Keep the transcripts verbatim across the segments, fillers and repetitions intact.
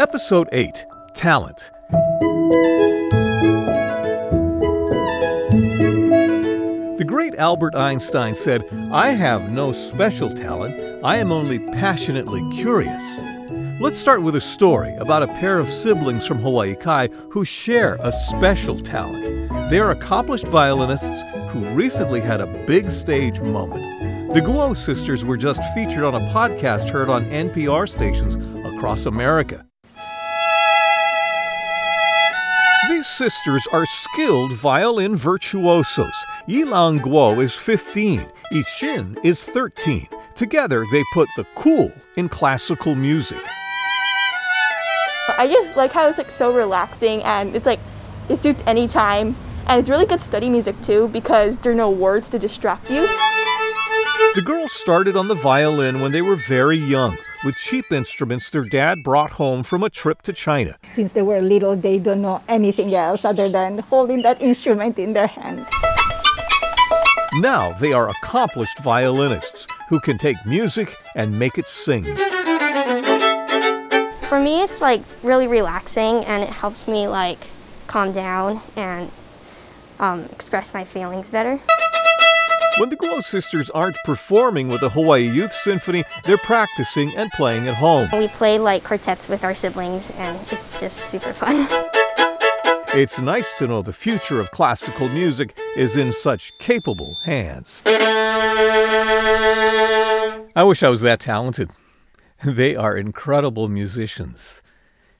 Episode eight, Talent. The great Albert Einstein said, "I have no special talent. I am only passionately curious." Let's start with a story about a pair of siblings from Hawaii Kai who share a special talent. They are accomplished violinists who recently had a big stage moment. The Guo sisters were just featured on a podcast heard on N P R stations across America. These sisters are skilled violin virtuosos. Yi Lan Guo is fifteen, Yi Xin is thirteen. Together, they put the cool in classical music. I just like how it's like so relaxing, and it's like it suits any time, and it's really good study music too because there are no words to distract you. The girls started on the violin when they were very young with cheap instruments their dad brought home from a trip to China. Since they were little, they don't know anything else other than holding that instrument in their hands. Now they are accomplished violinists who can take music and make it sing. For me, it's like really relaxing, and it helps me like calm down and um, express my feelings better. When the Guo sisters aren't performing with the Hawaii Youth Symphony, they're practicing and playing at home. We play like quartets with our siblings, and it's just super fun. It's nice to know the future of classical music is in such capable hands. I wish I was that talented. They are incredible musicians.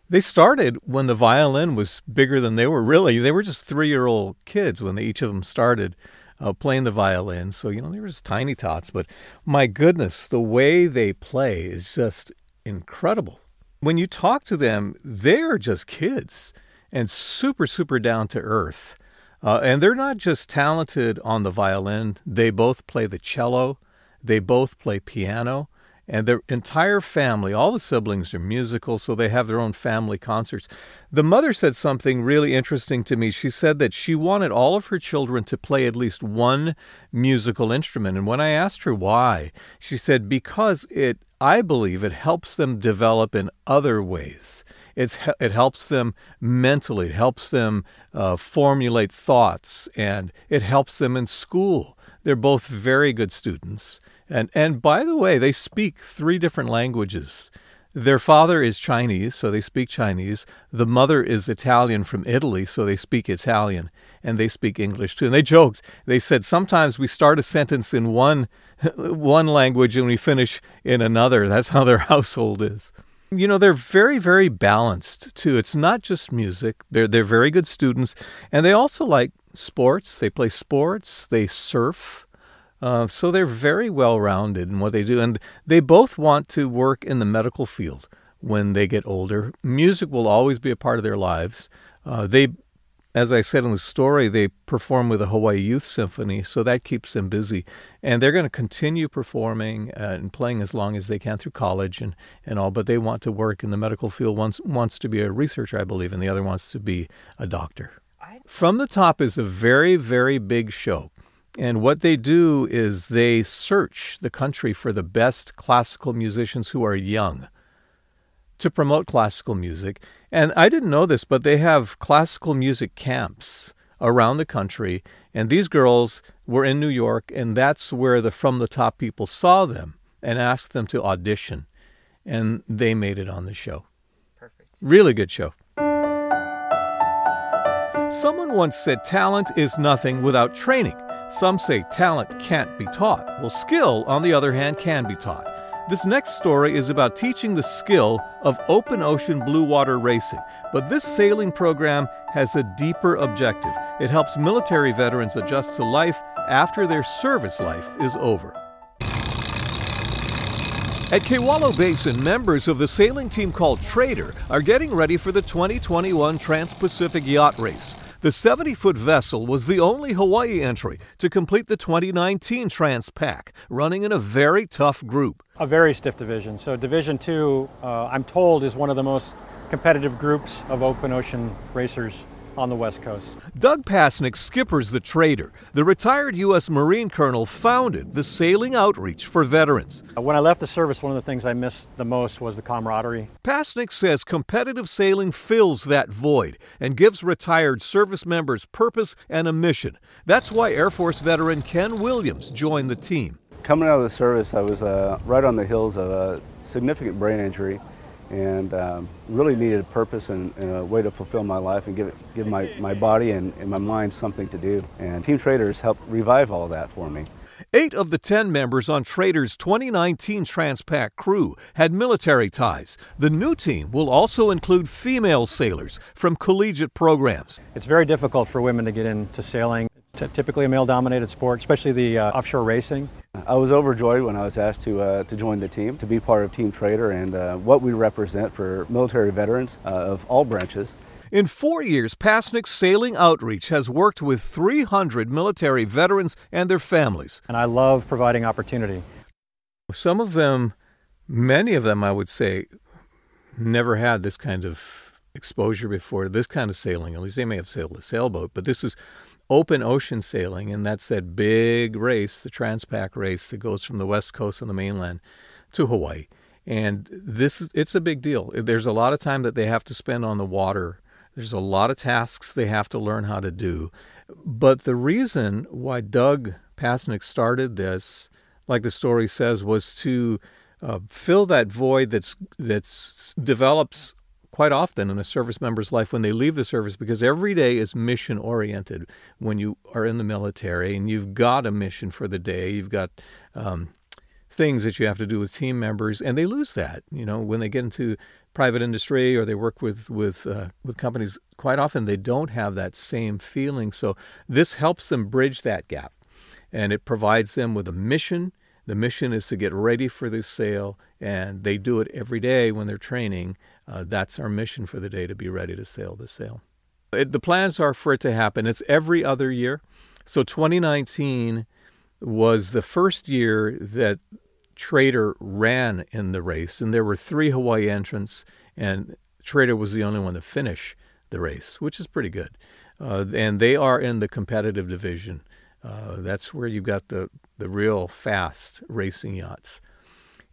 They started when the violin was bigger than they were really. They were just three-year-old kids when they, each of them started uh, playing the violin. So, you know, they were just tiny tots. But my goodness, the way they play is just incredible. When you talk to them, they're just kids and super, super down to earth. Uh, and they're not just talented on the violin. They both play the cello. They both play piano. And their entire family, all the siblings are musical, so they have their own family concerts. The mother said something really interesting to me. She said that she wanted all of her children to play at least one musical instrument. And when I asked her why, she said, because it, I believe it helps them develop in other ways. It's, it helps them mentally. It helps them uh, formulate thoughts, and it helps them in school. They're both very good students. And and by the way, they speak three different languages. Their father is Chinese, so they speak Chinese. The mother is Italian from Italy, so they speak Italian. And they speak English too. And they joked. They said, sometimes we start a sentence in one one language and we finish in another. That's how their household is. You know, they're very, very balanced too. It's not just music. They're they're very good students. And they also like sports. They play sports. They surf. Uh, so they're very well-rounded in what they do, and they both want to work in the medical field when they get older. Music will always be a part of their lives. Uh, they, as I said in the story, they perform with the Hawaii Youth Symphony, so that keeps them busy. And they're going to continue performing uh, and playing as long as they can through college and, and all, but they want to work in the medical field. One wants to be a researcher, I believe, and the other wants to be a doctor. From the Top is a very, very big show. And what they do is they search the country for the best classical musicians who are young to promote classical music. And I didn't know this, but they have classical music camps around the country. And these girls were in New York, and that's where the From the Top people saw them and asked them to audition. And they made it on the show. Perfect. Really good show. Someone once said talent is nothing without training. Some say talent can't be taught. Well, skill, on the other hand, can be taught. This next story is about teaching the skill of open ocean blue water racing. But this sailing program has a deeper objective. It helps military veterans adjust to life after their service life is over. At Kewalo Basin, members of the sailing team called Trader are getting ready for the twenty twenty-one Trans-Pacific Yacht Race. The seventy-foot vessel was the only Hawaii entry to complete the twenty nineteen Trans-Pac, running in a very tough group. A very stiff division. So Division two, uh, I'm told, is one of the most competitive groups of open ocean racers on the West Coast. Doug Pasnik skippers the Trader. The retired U S Marine colonel founded the sailing outreach for veterans. When I left the service, one of the things I missed the most was the camaraderie. Pasnik says competitive sailing fills that void and gives retired service members purpose and a mission. That's why Air Force veteran Ken Williams joined the team. Coming out of the service, I was uh, right on the heels of a significant brain injury, and um, really needed a purpose and, and a way to fulfill my life and give it, give my, my body and, and my mind something to do. And Team Traders helped revive all that for me. Eight of the ten members on Trader's twenty nineteen Trans-Pac crew had military ties. The new team will also include female sailors from collegiate programs. It's very difficult for women to get into sailing. It's typically a male-dominated sport, especially the uh, offshore racing. I was overjoyed when I was asked to uh, to join the team, to be part of Team Trader and uh, what we represent for military veterans uh, of all branches. In four years, Pasnik's sailing outreach has worked with three hundred military veterans and their families. And I love providing opportunity. Some of them, many of them, I would say, never had this kind of exposure before, this kind of sailing. At least they may have sailed a sailboat, but this is open ocean sailing, and that's that big race, the Trans-Pac race that goes from the West Coast on the mainland to Hawaii. And this it's a big deal. There's a lot of time that they have to spend on the water. There's a lot of tasks they have to learn how to do. But the reason why Doug Pasnik started this, like the story says, was to uh, fill that void that's that's develops quite often in a service member's life when they leave the service, because every day is mission-oriented when you are in the military, and you've got a mission for the day. You've got um, things that you have to do with team members, and they lose that. You know, when they get into private industry or they work with, with, uh, with companies, quite often they don't have that same feeling. So this helps them bridge that gap, and it provides them with a mission. The mission is to get ready for this sail, and they do it every day when they're training. Uh, that's our mission for the day, to be ready to sail the sail. It, the plans are for it to happen. It's every other year. So twenty nineteen was the first year that Trader ran in the race, and there were three Hawaii entrants, and Trader was the only one to finish the race, which is pretty good. Uh, and they are in the competitive division. Uh, that's where you've got the, the real fast racing yachts.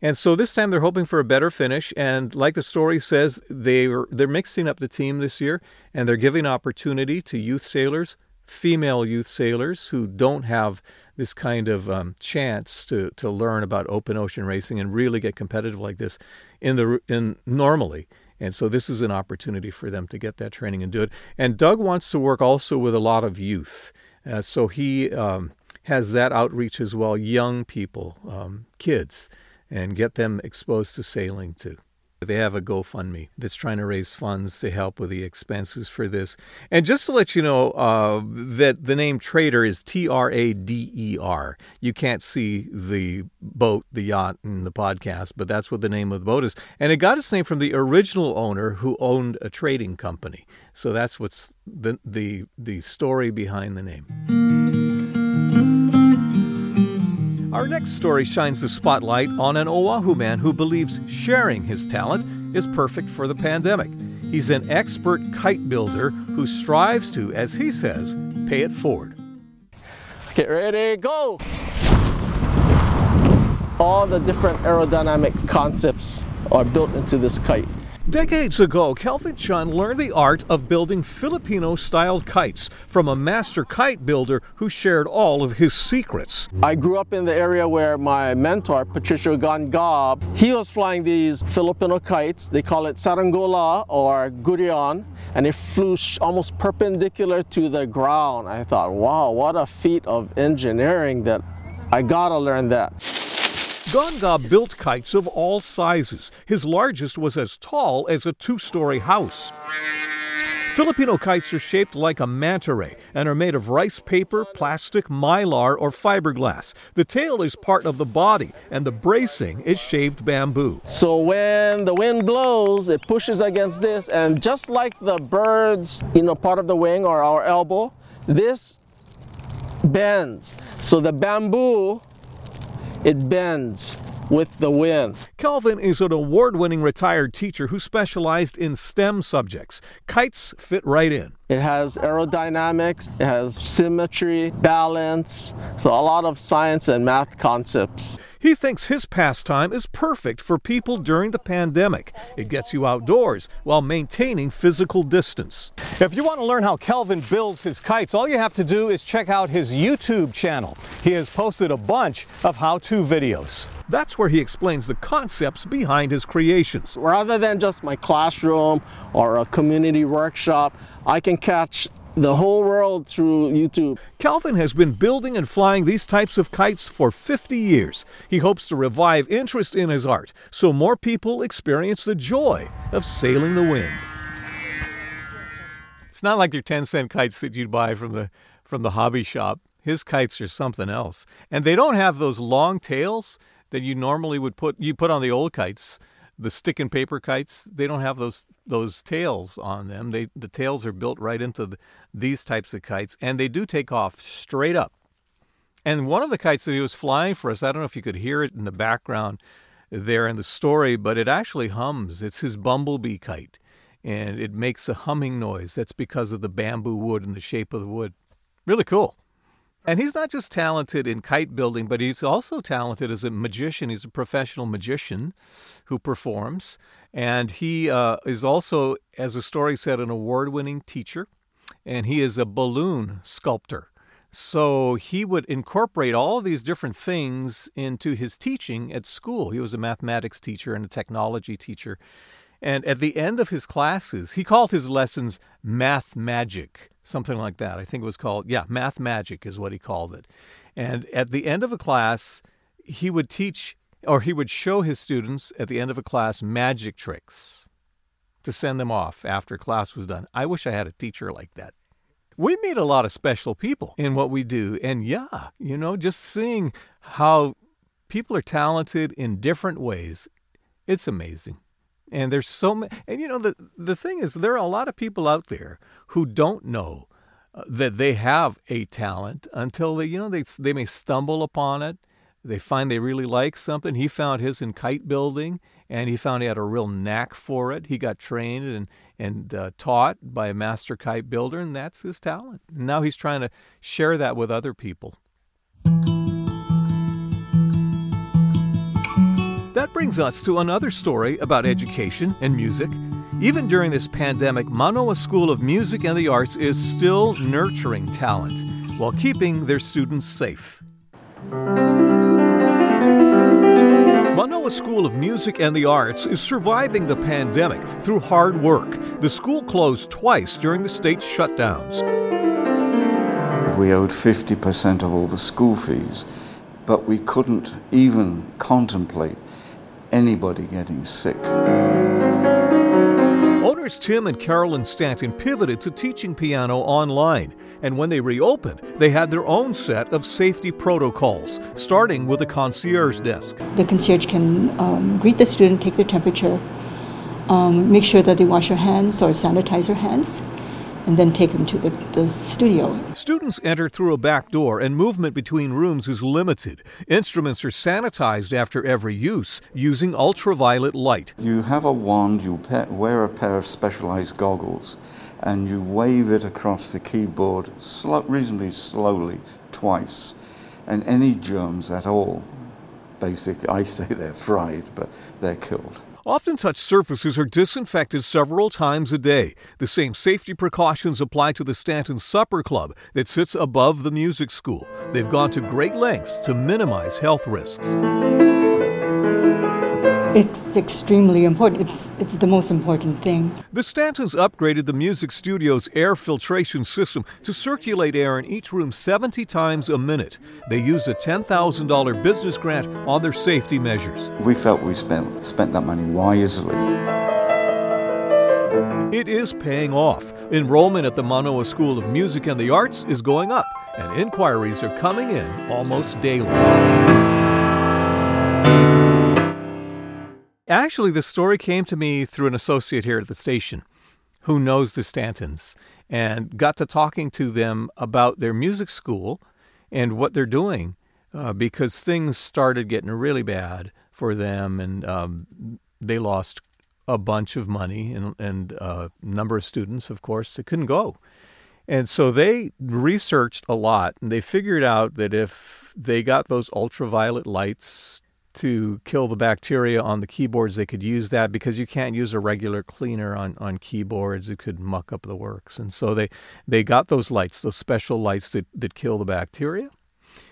And so this time they're hoping for a better finish. And like the story says, they're, they're mixing up the team this year, and they're giving opportunity to youth sailors, female youth sailors who don't have this kind of um, chance to, to learn about open ocean racing and really get competitive like this in the in normally. And so this is an opportunity for them to get that training and do it. And Doug wants to work also with a lot of youth. Uh, so he um, has that outreach as well, young people, um, kids, and get them exposed to sailing too. They have a GoFundMe that's trying to raise funds to help with the expenses for this. And just to let you know uh, that the name Trader is T R A D E R. You can't see the boat, the yacht, in the podcast, but that's what the name of the boat is. And it got its name from the original owner who owned a trading company. So that's what's the the, the story behind the name. Our next story shines the spotlight on an Oahu man who believes sharing his talent is perfect for the pandemic. He's an expert kite builder who strives to, as he says, pay it forward. Get ready, go! All the different aerodynamic concepts are built into this kite. Decades ago, Kelvin Chan learned the art of building Filipino-styled kites from a master kite builder who shared all of his secrets. I grew up in the area where my mentor, Patricio Gangob, he was flying these Filipino kites. They call it Sarangola or Gurion, and it flew almost perpendicular to the ground. I thought, wow, what a feat of engineering that I gotta learn that. Gangob built kites of all sizes. His largest was as tall as a two-story house. Filipino kites are shaped like a manta ray and are made of rice paper, plastic, mylar, or fiberglass. The tail is part of the body, and the bracing is shaved bamboo. So when the wind blows, it pushes against this, and just like the bird's, you know, part of the wing or our elbow, this bends. So the bamboo, it bends. with the wind. Kelvin is an award-winning retired teacher who specialized in STEM subjects. Kites fit right in. It has aerodynamics, it has symmetry, balance, so a lot of science and math concepts. He thinks his pastime is perfect for people during the pandemic. It gets you outdoors while maintaining physical distance. If you want to learn how Kelvin builds his kites, all you have to do is check out his YouTube channel. He has posted a bunch of how-to videos. That's where he explains the concepts behind his creations. Rather than just my classroom or a community workshop, I can catch the whole world through YouTube. Kelvin has been building and flying these types of kites for fifty years. He hopes to revive interest in his art so more people experience the joy of sailing the wind. It's not like your ten-cent kites that you'd buy from the from the hobby shop. His kites are something else. And they don't have those long tails that you normally would put you put on the old kites, the stick and paper kites. They don't have those those tails on them. They the tails are built right into the, these types of kites, and they do take off straight up. And one of the kites that he was flying for us, I don't know if you could hear it in the background there in the story, but it actually hums. It's his bumblebee kite, and it makes a humming noise. That's because of the bamboo wood and the shape of the wood. Really cool. And he's not just talented in kite building, but he's also talented as a magician. He's a professional magician who performs. And he uh, is also, as the story said, an award-winning teacher. And he is a balloon sculptor. So he would incorporate all of these different things into his teaching at school. He was a mathematics teacher and a technology teacher. And at the end of his classes, he called his lessons math magic. Something like that. I think it was called, yeah, math magic is what he called it. And at the end of a class, he would teach, or he would show his students at the end of a class magic tricks to send them off after class was done. I wish I had a teacher like that. We meet a lot of special people in what we do. And yeah, you know, just seeing how people are talented in different ways, it's amazing. And there's so many, and you know, the the thing is, there are a lot of people out there who don't know that they have a talent until they, you know, they they may stumble upon it. They find they really like something. He found his in kite building, and he found he had a real knack for it. He got trained and and uh, taught by a master kite builder, and that's his talent. And now he's trying to share that with other people. That brings us to another story about education and music. Even during this pandemic, Manoa School of Music and the Arts is still nurturing talent while keeping their students safe. Manoa School of Music and the Arts is surviving the pandemic through hard work. The school closed twice during the state shutdowns. We owed fifty percent of all the school fees, but we couldn't even contemplate anybody getting sick. Owners Tim and Carolyn Stanton pivoted to teaching piano online, and when they reopened, they had their own set of safety protocols, starting with a concierge desk. The concierge can um, greet the student, take their temperature, um, make sure that they wash their hands or sanitize their hands, and then take them to the, the studio. Students enter through a back door, and movement between rooms is limited. Instruments are sanitized after every use using ultraviolet light. You have a wand, you pe- wear a pair of specialized goggles, and you wave it across the keyboard sl- reasonably slowly twice. And any germs at all, basically, I say they're fried, but they're killed. Often such surfaces are disinfected several times a day. The same safety precautions apply to the Stanton Supper Club that sits above the music school. They've gone to great lengths to minimize health risks. It's extremely important. It's, it's the most important thing. The Stantons upgraded the music studio's air filtration system to circulate air in each room seventy times a minute. They used a ten thousand dollars business grant on their safety measures. We felt we spent, spent that money wisely. It is paying off. Enrollment at the Manoa School of Music and the Arts is going up, and inquiries are coming in almost daily. Actually, the story came to me through an associate here at the station who knows the Stantons, and got to talking to them about their music school and what they're doing uh, because things started getting really bad for them, and um, they lost a bunch of money and and a uh, number of students, of course, that couldn't go. And so they researched a lot, and they figured out that if they got those ultraviolet lights to kill the bacteria on the keyboards, they could use that, because you can't use a regular cleaner on, on keyboards. It could muck up the works. And so they, they got those lights, those special lights that, that kill the bacteria.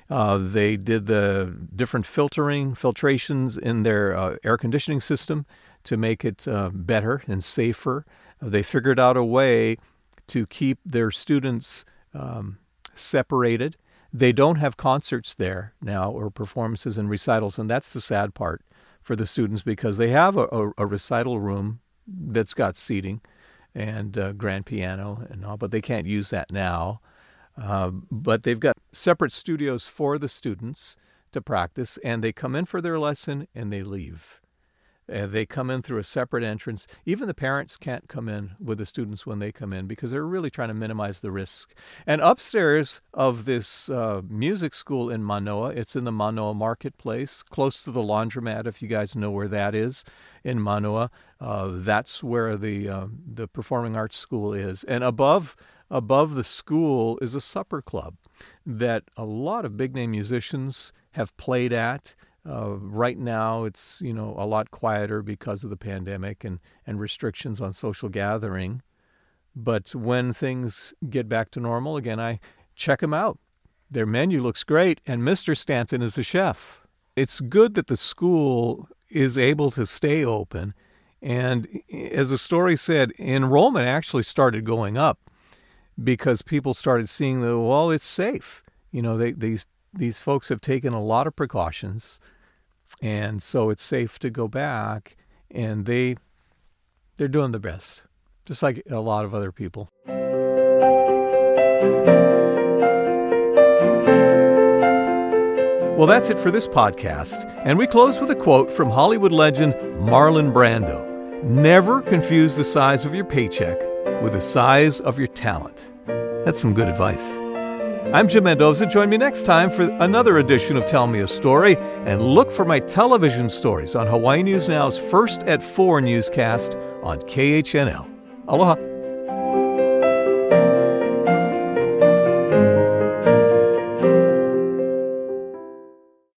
Uh, they did the different filtering, filtrations in their uh, air conditioning system to make it uh, better and safer. Uh, they figured out a way to keep their students um, separated. They don't have concerts there now, or performances and recitals, and that's the sad part for the students, because they have a, a, a recital room that's got seating and uh, grand piano and all, but they can't use that now. Uh, but they've got separate studios for the students to practice, and they come in for their lesson and they leave. Uh, they come in through a separate entrance. Even the parents can't come in with the students when they come in, because they're really trying to minimize the risk. And upstairs of this uh, music school in Manoa, it's in the Manoa Marketplace, close to the laundromat, if you guys know where that is in Manoa. Uh, that's where the uh, the performing arts school is. And above above the school is a supper club that a lot of big-name musicians have played at. Uh, right now, it's, you know, a lot quieter because of the pandemic and, and restrictions on social gathering. But when things get back to normal again, I check them out. Their menu looks great, and Mister Stanton is the chef. It's good that the school is able to stay open. And as the story said, enrollment actually started going up because people started seeing that, well, it's safe. You know, they these these folks have taken a lot of precautions, and so it's safe to go back, and they, they're doing the best, just like a lot of other people. Well, that's it for this podcast, and we close with a quote from Hollywood legend Marlon Brando. Never confuse the size of your paycheck with the size of your talent. That's some good advice. I'm Jim Mendoza. Join me next time for another edition of Tell Me a Story, and look for my television stories on Hawaii News Now's First at Four newscast on K H N L. Aloha.